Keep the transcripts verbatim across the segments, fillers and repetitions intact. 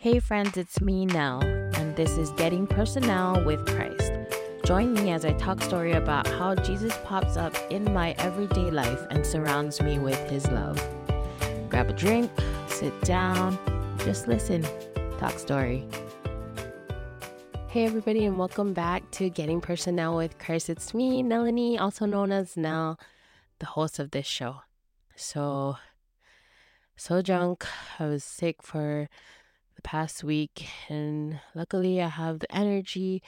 Hey friends, it's me, Nell, and this is Getting Personal with Christ. Join me as I talk story about how Jesus pops up in my everyday life and surrounds me with his love. Grab a drink, sit down, just listen, talk story. Hey everybody, and welcome back to Getting Personal with Christ. It's me, Nellanie, also known as Nell, the host of this show. So, so drunk, I was sick for the past week, and luckily I have the energy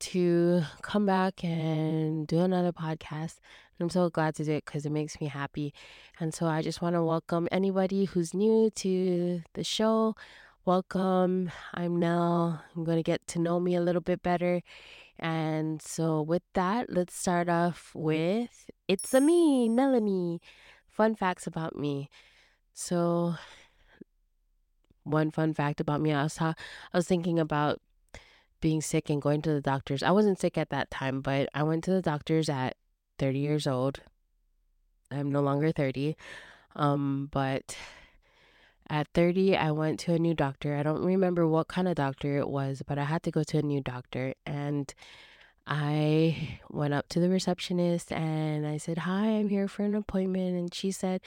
to come back and do another podcast, and I'm so glad to do it because it makes me happy. And so I just want to welcome anybody who's new to the show. Welcome. I'm Nell. I'm going to get to know me a little bit better. And so with that, let's start off with it's a me, Nellanie, fun facts about me. So one fun fact about me, I was ta- I was thinking about being sick and going to the doctors. I wasn't sick at that time, but I went to the doctors at thirty years old. I'm no longer thirty. Um, but at thirty, I went to a new doctor. I don't remember what kind of doctor it was, but I had to go to a new doctor. And I went up to the receptionist and I said, "Hi, I'm here for an appointment." And she said,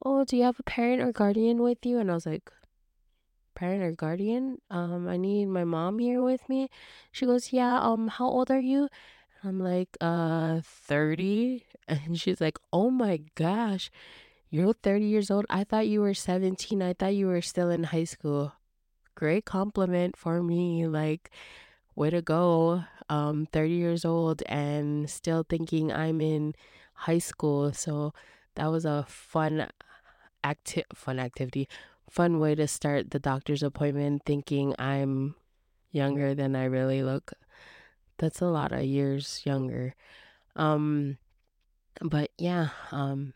"Oh, do you have a parent or guardian with you?" And I was like, "Parent or guardian? um I need my mom here with me." She goes, "Yeah, um how old are you?" And I'm like, uh thirty. And she's like, "Oh my gosh, you're thirty years old? I thought you were seventeen. I thought you were still in high school." Great compliment for me, like, way to go. um thirty years old and still thinking I'm in high school. So that was a fun acti- fun activity fun way to start the doctor's appointment, thinking I'm younger than I really look. That's a lot of years younger. Um but yeah, um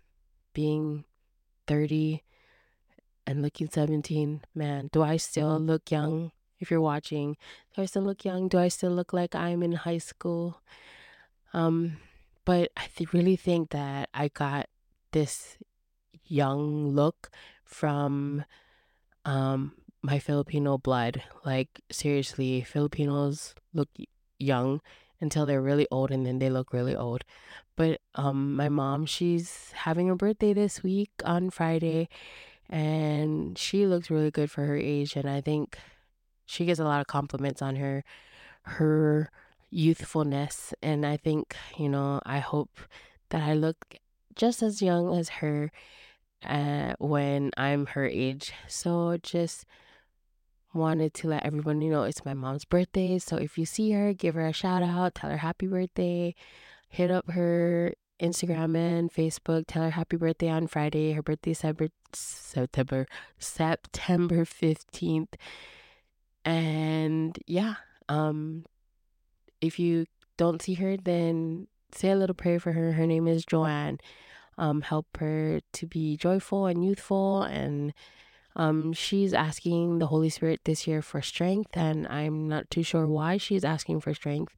being thirty and looking seventeen, man, do I still look young? If you're watching, do I still look young? Do I still look like I'm in high school? Um but I th- really think that I got this young look from um my Filipino blood. Like, seriously, Filipinos look young until they're really old, and then they look really old. But um my mom, she's having her birthday this week on Friday, and she looks really good for her age, and I think she gets a lot of compliments on her her youthfulness. And I think, you know, I hope that I look just as young as her Uh, when I'm her age. So just wanted to let everyone know it's my mom's birthday. So if you see her, give her a shout out, tell her happy birthday, hit up her Instagram and Facebook, tell her happy birthday on Friday. Her birthday is September September fifteenth. And yeah, um, if you don't see her, then say a little prayer for her. Her name is Joanne. Um, help her to be joyful and youthful. And um, she's asking the Holy Spirit this year for strength, and I'm not too sure why she's asking for strength,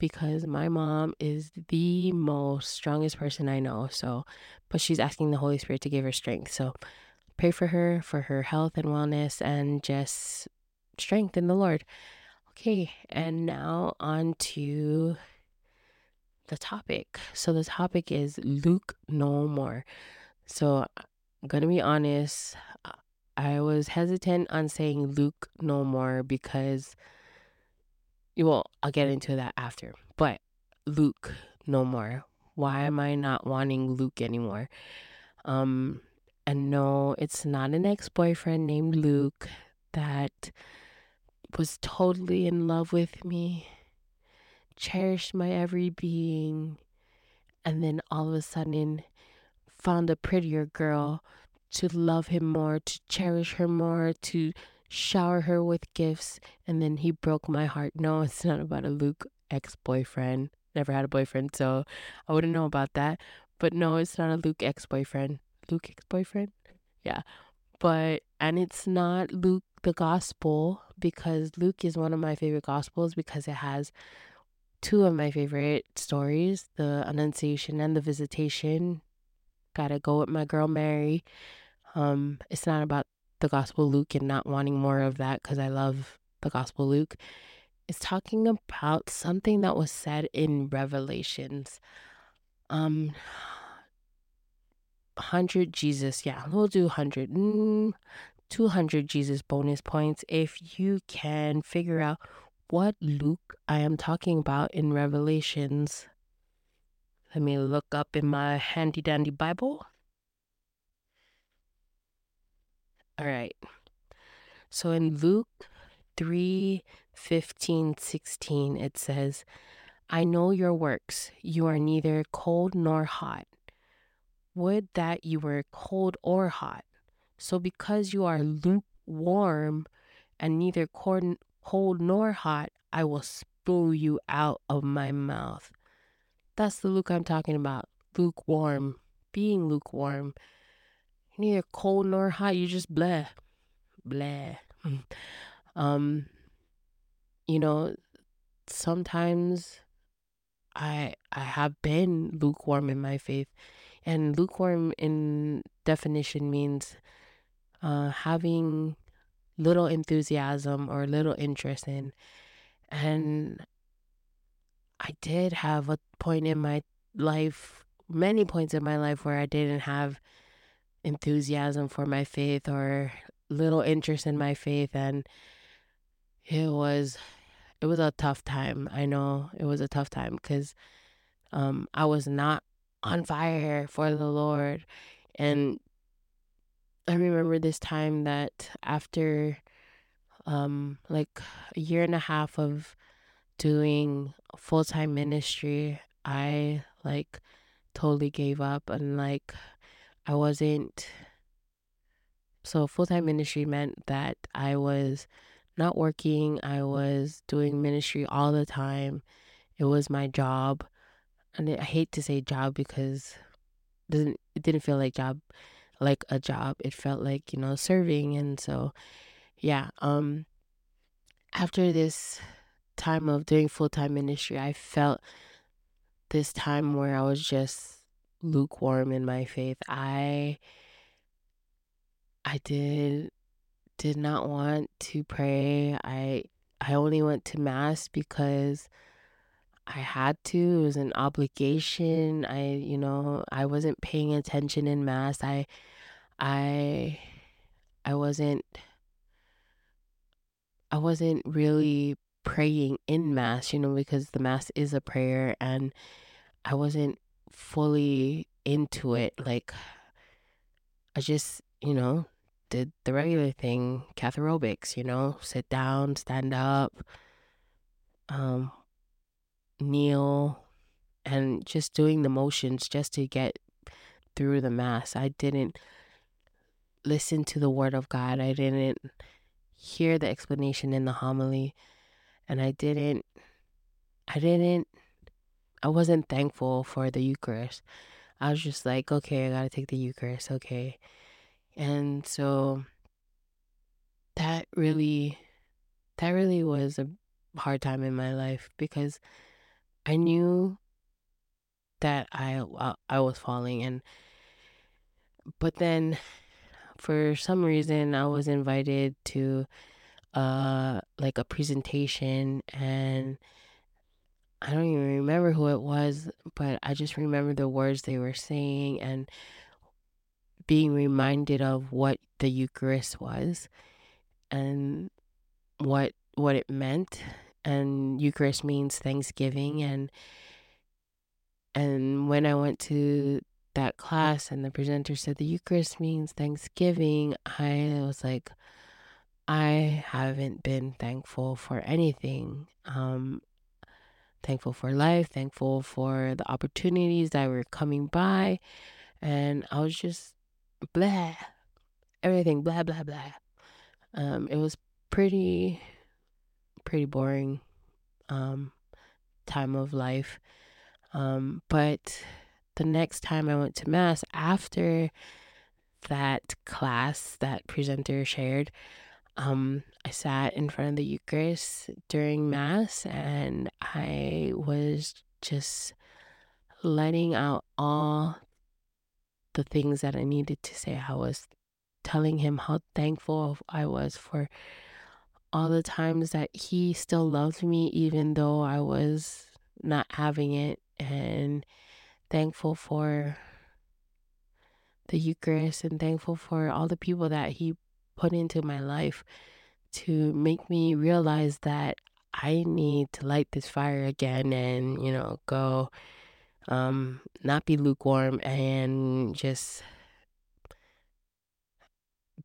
because my mom is the most strongest person I know. So, but she's asking the Holy Spirit to give her strength. So pray for her, for her health and wellness, and just strength in the Lord. Okay, and now on to the topic. So the topic is Luke no more. So I'm gonna be honest, I was hesitant on saying Luke no more because, well, I'll get into that after. But Luke no more. Why am I not wanting Luke anymore? Um, and no, it's not an ex-boyfriend named Luke that was totally in love with me, cherished my every being, and then all of a sudden found a prettier girl to love him more, to cherish her more, to shower her with gifts, and then he broke my heart. No, it's not about a Luke ex-boyfriend. Never had a boyfriend, so I wouldn't know about that. But no, it's not a Luke ex-boyfriend. Luke ex-boyfriend? Yeah. But, and it's not Luke the gospel, because Luke is one of my favorite gospels because it has two of my favorite stories, the Annunciation and the Visitation. Gotta go with my girl Mary. Um, it's not about the Gospel of Luke and not wanting more of that because I love the Gospel of Luke, is talking about something that was said in Revelations. Um, one hundred Jesus, yeah, we'll do one hundred, mm, two hundred Jesus bonus points if you can figure out what Luke I am talking about in Revelations. Let me look up in my handy dandy Bible. All right. So in Luke three fifteen sixteen, it says, I know your works. You are neither cold nor hot. Would that you were cold or hot. So because you are lukewarm and neither cold nor hot, I will spew you out of my mouth. That's the Luke I'm talking about. Lukewarm. Being lukewarm. Neither cold nor hot. You just bleh. Bleh. Um, you know, sometimes I I have been lukewarm in my faith. And lukewarm in definition means uh, having little enthusiasm or little interest in. And I did have a point in my life, many points in my life where I didn't have enthusiasm for my faith or little interest in my faith. And it was, it was a tough time. I know it was a tough time because um, I was not on fire for the Lord. And I remember this time that after um, like a year and a half of doing full-time ministry, I like totally gave up and like I wasn't. So full-time ministry meant that I was not working. I was doing ministry all the time. It was my job. And I hate to say job because it doesn't it didn't feel like job like a job. It felt like, you know, serving. And so yeah, um after this time of doing full-time ministry, I felt this time where I was just lukewarm in my faith. I I did did not want to pray. I I only went to mass because I had to. It was an obligation. I, you know, I wasn't paying attention in mass. I, I, I wasn't, I wasn't really praying in mass, you know, because the mass is a prayer and I wasn't fully into it. Like, I just, you know, did the regular thing, catharobics, you know, sit down, stand up, um, kneel, and just doing the motions just to get through the mass. I didn't listen to the word of God. I didn't hear the explanation in the homily, and I didn't I didn't I wasn't thankful for the Eucharist. I was just like, okay, I gotta take the Eucharist, okay. And so that really that really was a hard time in my life because I knew that I I was falling, and but then for some reason I was invited to uh like a presentation, and I don't even remember who it was, but I just remember the words they were saying and being reminded of what the Eucharist was and what what it meant. And Eucharist means Thanksgiving, and and when I went to that class and the presenter said the Eucharist means Thanksgiving, I was like, I haven't been thankful for anything. Um, thankful for life, thankful for the opportunities that were coming by, and I was just blah, everything blah blah blah. Um, it was pretty. pretty boring um time of life, um but the next time I went to mass after that class that presenter shared, um I sat in front of the Eucharist during mass, and I was just letting out all the things that I needed to say. I was telling him how thankful I was for all the times that he still loved me, even though I was not having it, and thankful for the Eucharist, and thankful for all the people that he put into my life to make me realize that I need to light this fire again and, you know, go um, not be lukewarm and just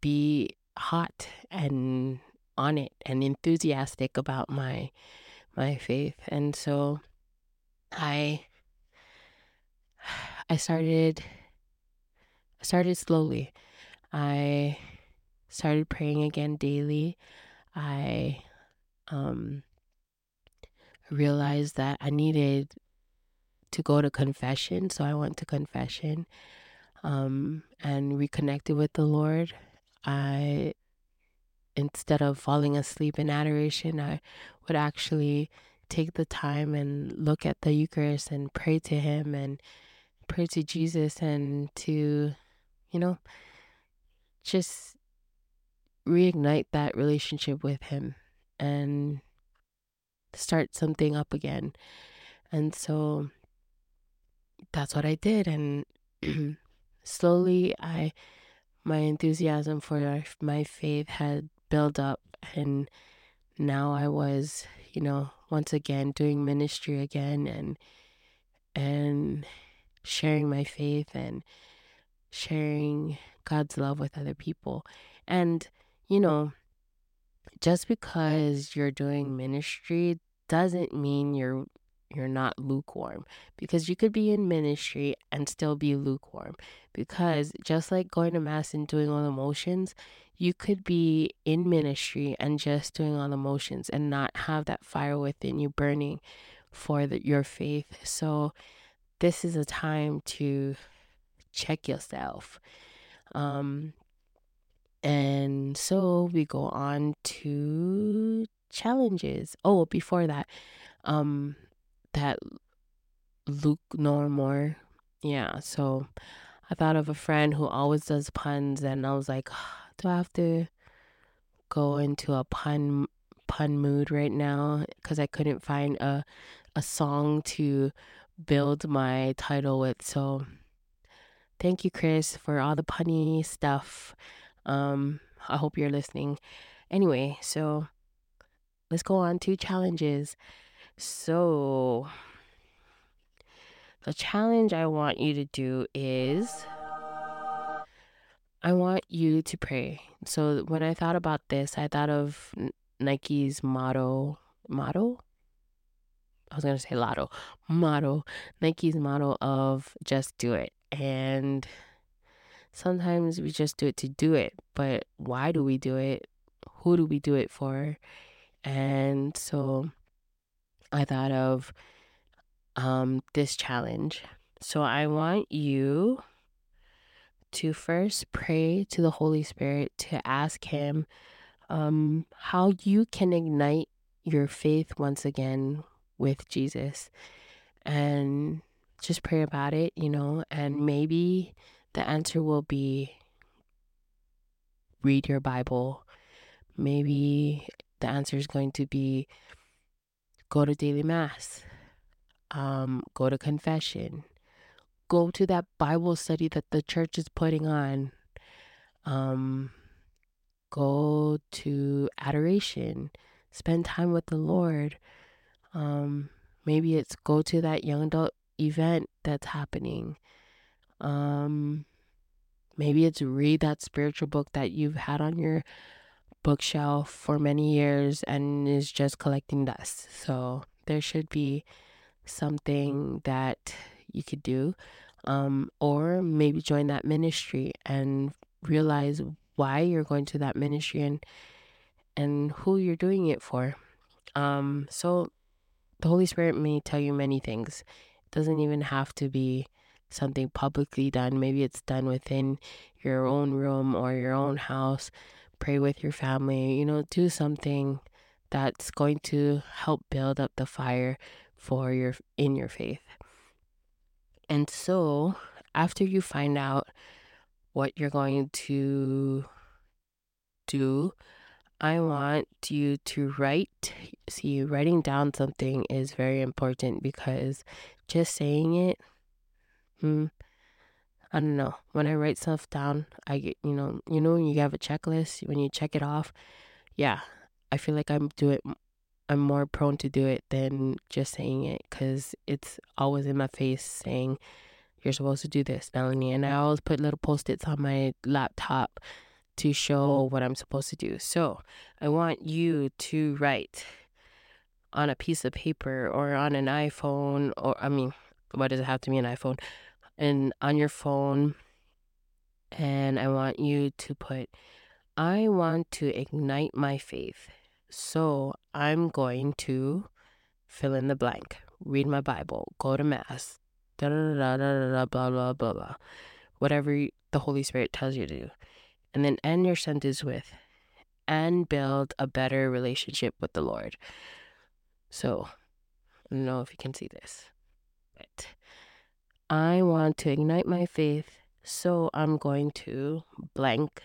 be hot and on it and enthusiastic about my my faith. And so I I started I started slowly. I started praying again daily. I um realized that I needed to go to confession, so I went to confession um and reconnected with the Lord. I Instead of falling asleep in adoration, I would actually take the time and look at the Eucharist and pray to him and pray to Jesus, and to, you know, just reignite that relationship with him and start something up again. And so that's what I did. And slowly I my enthusiasm for my faith had build up, and now I was, you know, once again doing ministry again and and sharing my faith and sharing God's love with other people. And, you know, just because you're doing ministry doesn't mean you're you're not lukewarm, because you could be in ministry and still be lukewarm, because just like going to mass and doing all the motions, you could be in ministry and just doing all the motions and not have that fire within you burning for the, your faith. So this is a time to check yourself. Um, and so we go on to challenges. Oh, before that, um, that Luke Normore. Yeah, so I thought of a friend who always does puns, and I was like, do I have to go into a pun pun mood right now? Because I couldn't find a a song to build my title with. So thank you, Chris, for all the punny stuff. Um, I hope you're listening. Anyway, so let's go on to challenges. So the challenge I want you to do is, I want you to pray. So when I thought about this, I thought of Nike's motto, motto? I was going to say lotto, motto, Nike's motto of just do it. And sometimes we just do it to do it, but why do we do it? Who do we do it for? And so I thought of um, this challenge. So I want you to first pray to the Holy Spirit to ask him um, how you can ignite your faith once again with Jesus, and just pray about it, you know, and maybe the answer will be read your Bible. Maybe the answer is going to be go to daily mass, um, go to confession, go to that Bible study that the church is putting on. Um, go to adoration. Spend time with the Lord. Um, maybe it's go to that young adult event that's happening. Um, maybe it's read that spiritual book that you've had on your bookshelf for many years and is just collecting dust. So there should be something that you could do, um, or maybe join that ministry and realize why you're going to that ministry and and who you're doing it for. Um, so the Holy Spirit may tell you many things. It doesn't even have to be something publicly done. Maybe it's done within your own room or your own house. Pray with your family, you know, do something that's going to help build up the fire for your in your faith. And so after you find out what you're going to do, I want you to write. See, writing down something is very important, because just saying it, hmm, I don't know. When I write stuff down, I get, you know, you know, when you have a checklist, when you check it off, yeah, I feel like I'm do it. I'm more prone to do it than just saying it, because it's always in my face saying, you're supposed to do this, Nellanie. And I always put little post-its on my laptop to show what I'm supposed to do. So I want you to write on a piece of paper or on an iPhone, or I mean, why does it have to be an iPhone? And on your phone. And I want you to put, I want to ignite my faith. So I'm going to fill in the blank, read my Bible, go to mass, da da da da da blah blah blah blah, whatever the Holy Spirit tells you to do, and then end your sentence with, and build a better relationship with the Lord. So I don't know if you can see this, but I want to ignite my faith, so I'm going to blank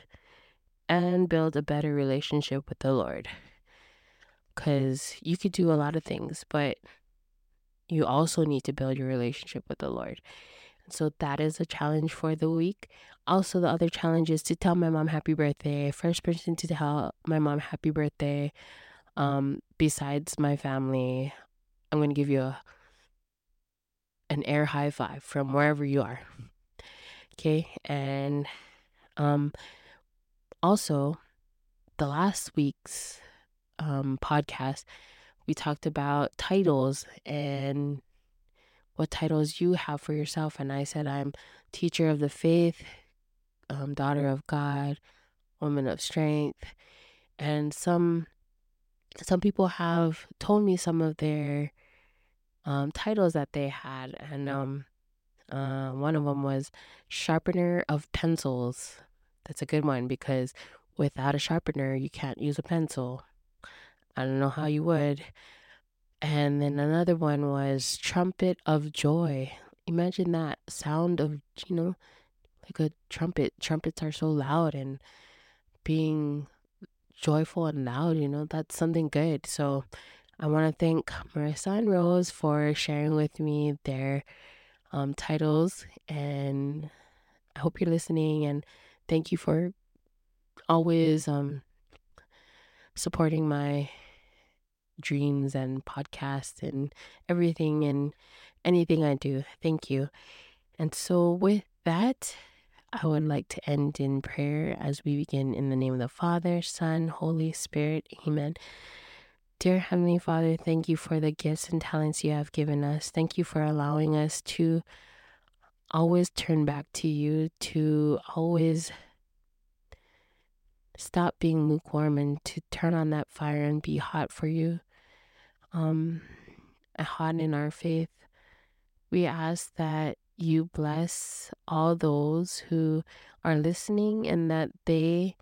and build a better relationship with the Lord. Because you could do a lot of things, but you also need to build your relationship with the Lord. So that is a challenge for the week. Also, the other challenge is to tell my mom happy birthday. First person to tell my mom happy birthday, um, besides my family, I'm going to give you a, an air high five from wherever you are. Okay, and um, also, the last week's Um, podcast, we talked about titles and what titles you have for yourself, and I said I'm teacher of the faith, um, daughter of God, woman of strength, and some some people have told me some of their um, titles that they had, and um, uh, one of them was sharpener of pencils. That's a good one, because without a sharpener you can't use a pencil. I don't know how you would. And then another one was trumpet of joy. Imagine that sound of, you know, like a trumpet. Trumpets are so loud, and being joyful and loud, you know, that's something good. So I want to thank Marissa and Rose for sharing with me their um, titles. And I hope you're listening. And thank you for always um, supporting my dreams and podcasts and everything and anything I do. Thank you. And so with that, I would like to end in prayer as we begin. In the name of the Father, Son, Holy Spirit. Amen. Dear Heavenly Father, thank you for the gifts and talents you have given us. Thank you for allowing us to always turn back to you, to always stop being lukewarm and to turn on that fire and be hot for you. Um, hot in our faith. We ask that you bless all those who are listening, and that they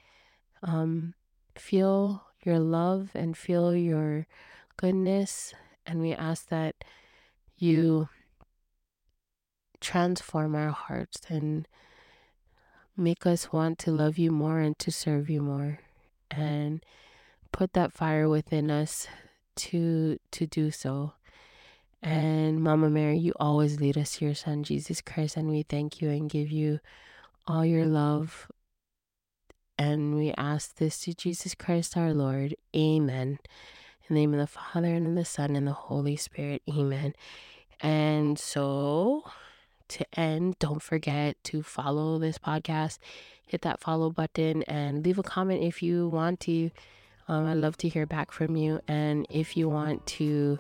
um, feel your love and feel your goodness. And we ask that you transform our hearts and make us want to love you more and to serve you more, and put that fire within us to to do so. And Mama Mary, you always lead us to your Son, Jesus Christ, and we thank you and give you all your love. And we ask this to Jesus Christ our Lord. Amen. In the name of the Father, and of the Son, and the Holy Spirit. Amen. And so, to end, don't forget to follow this podcast. Hit that follow button and leave a comment if you want to. um, I'd love to hear back from you. And if you want to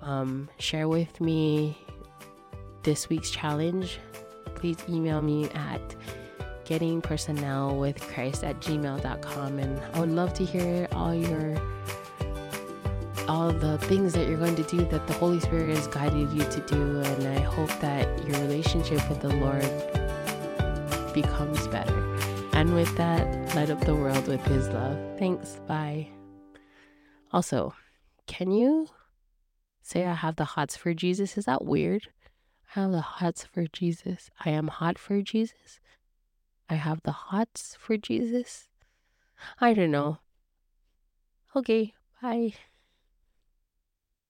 um, share with me this week's challenge, please email me at getting personal with christ at gmail dot com, and I would love to hear all your all the things that you're going to do, that the Holy Spirit has guided you to do. And I hope that your relationship with the Lord becomes better. And with that, light up the world with his love. Thanks. Bye. Also, can you say I have the hots for Jesus? Is that weird? I have the hots for Jesus. I am hot for Jesus. I have the hots for Jesus. I don't know. Okay, bye.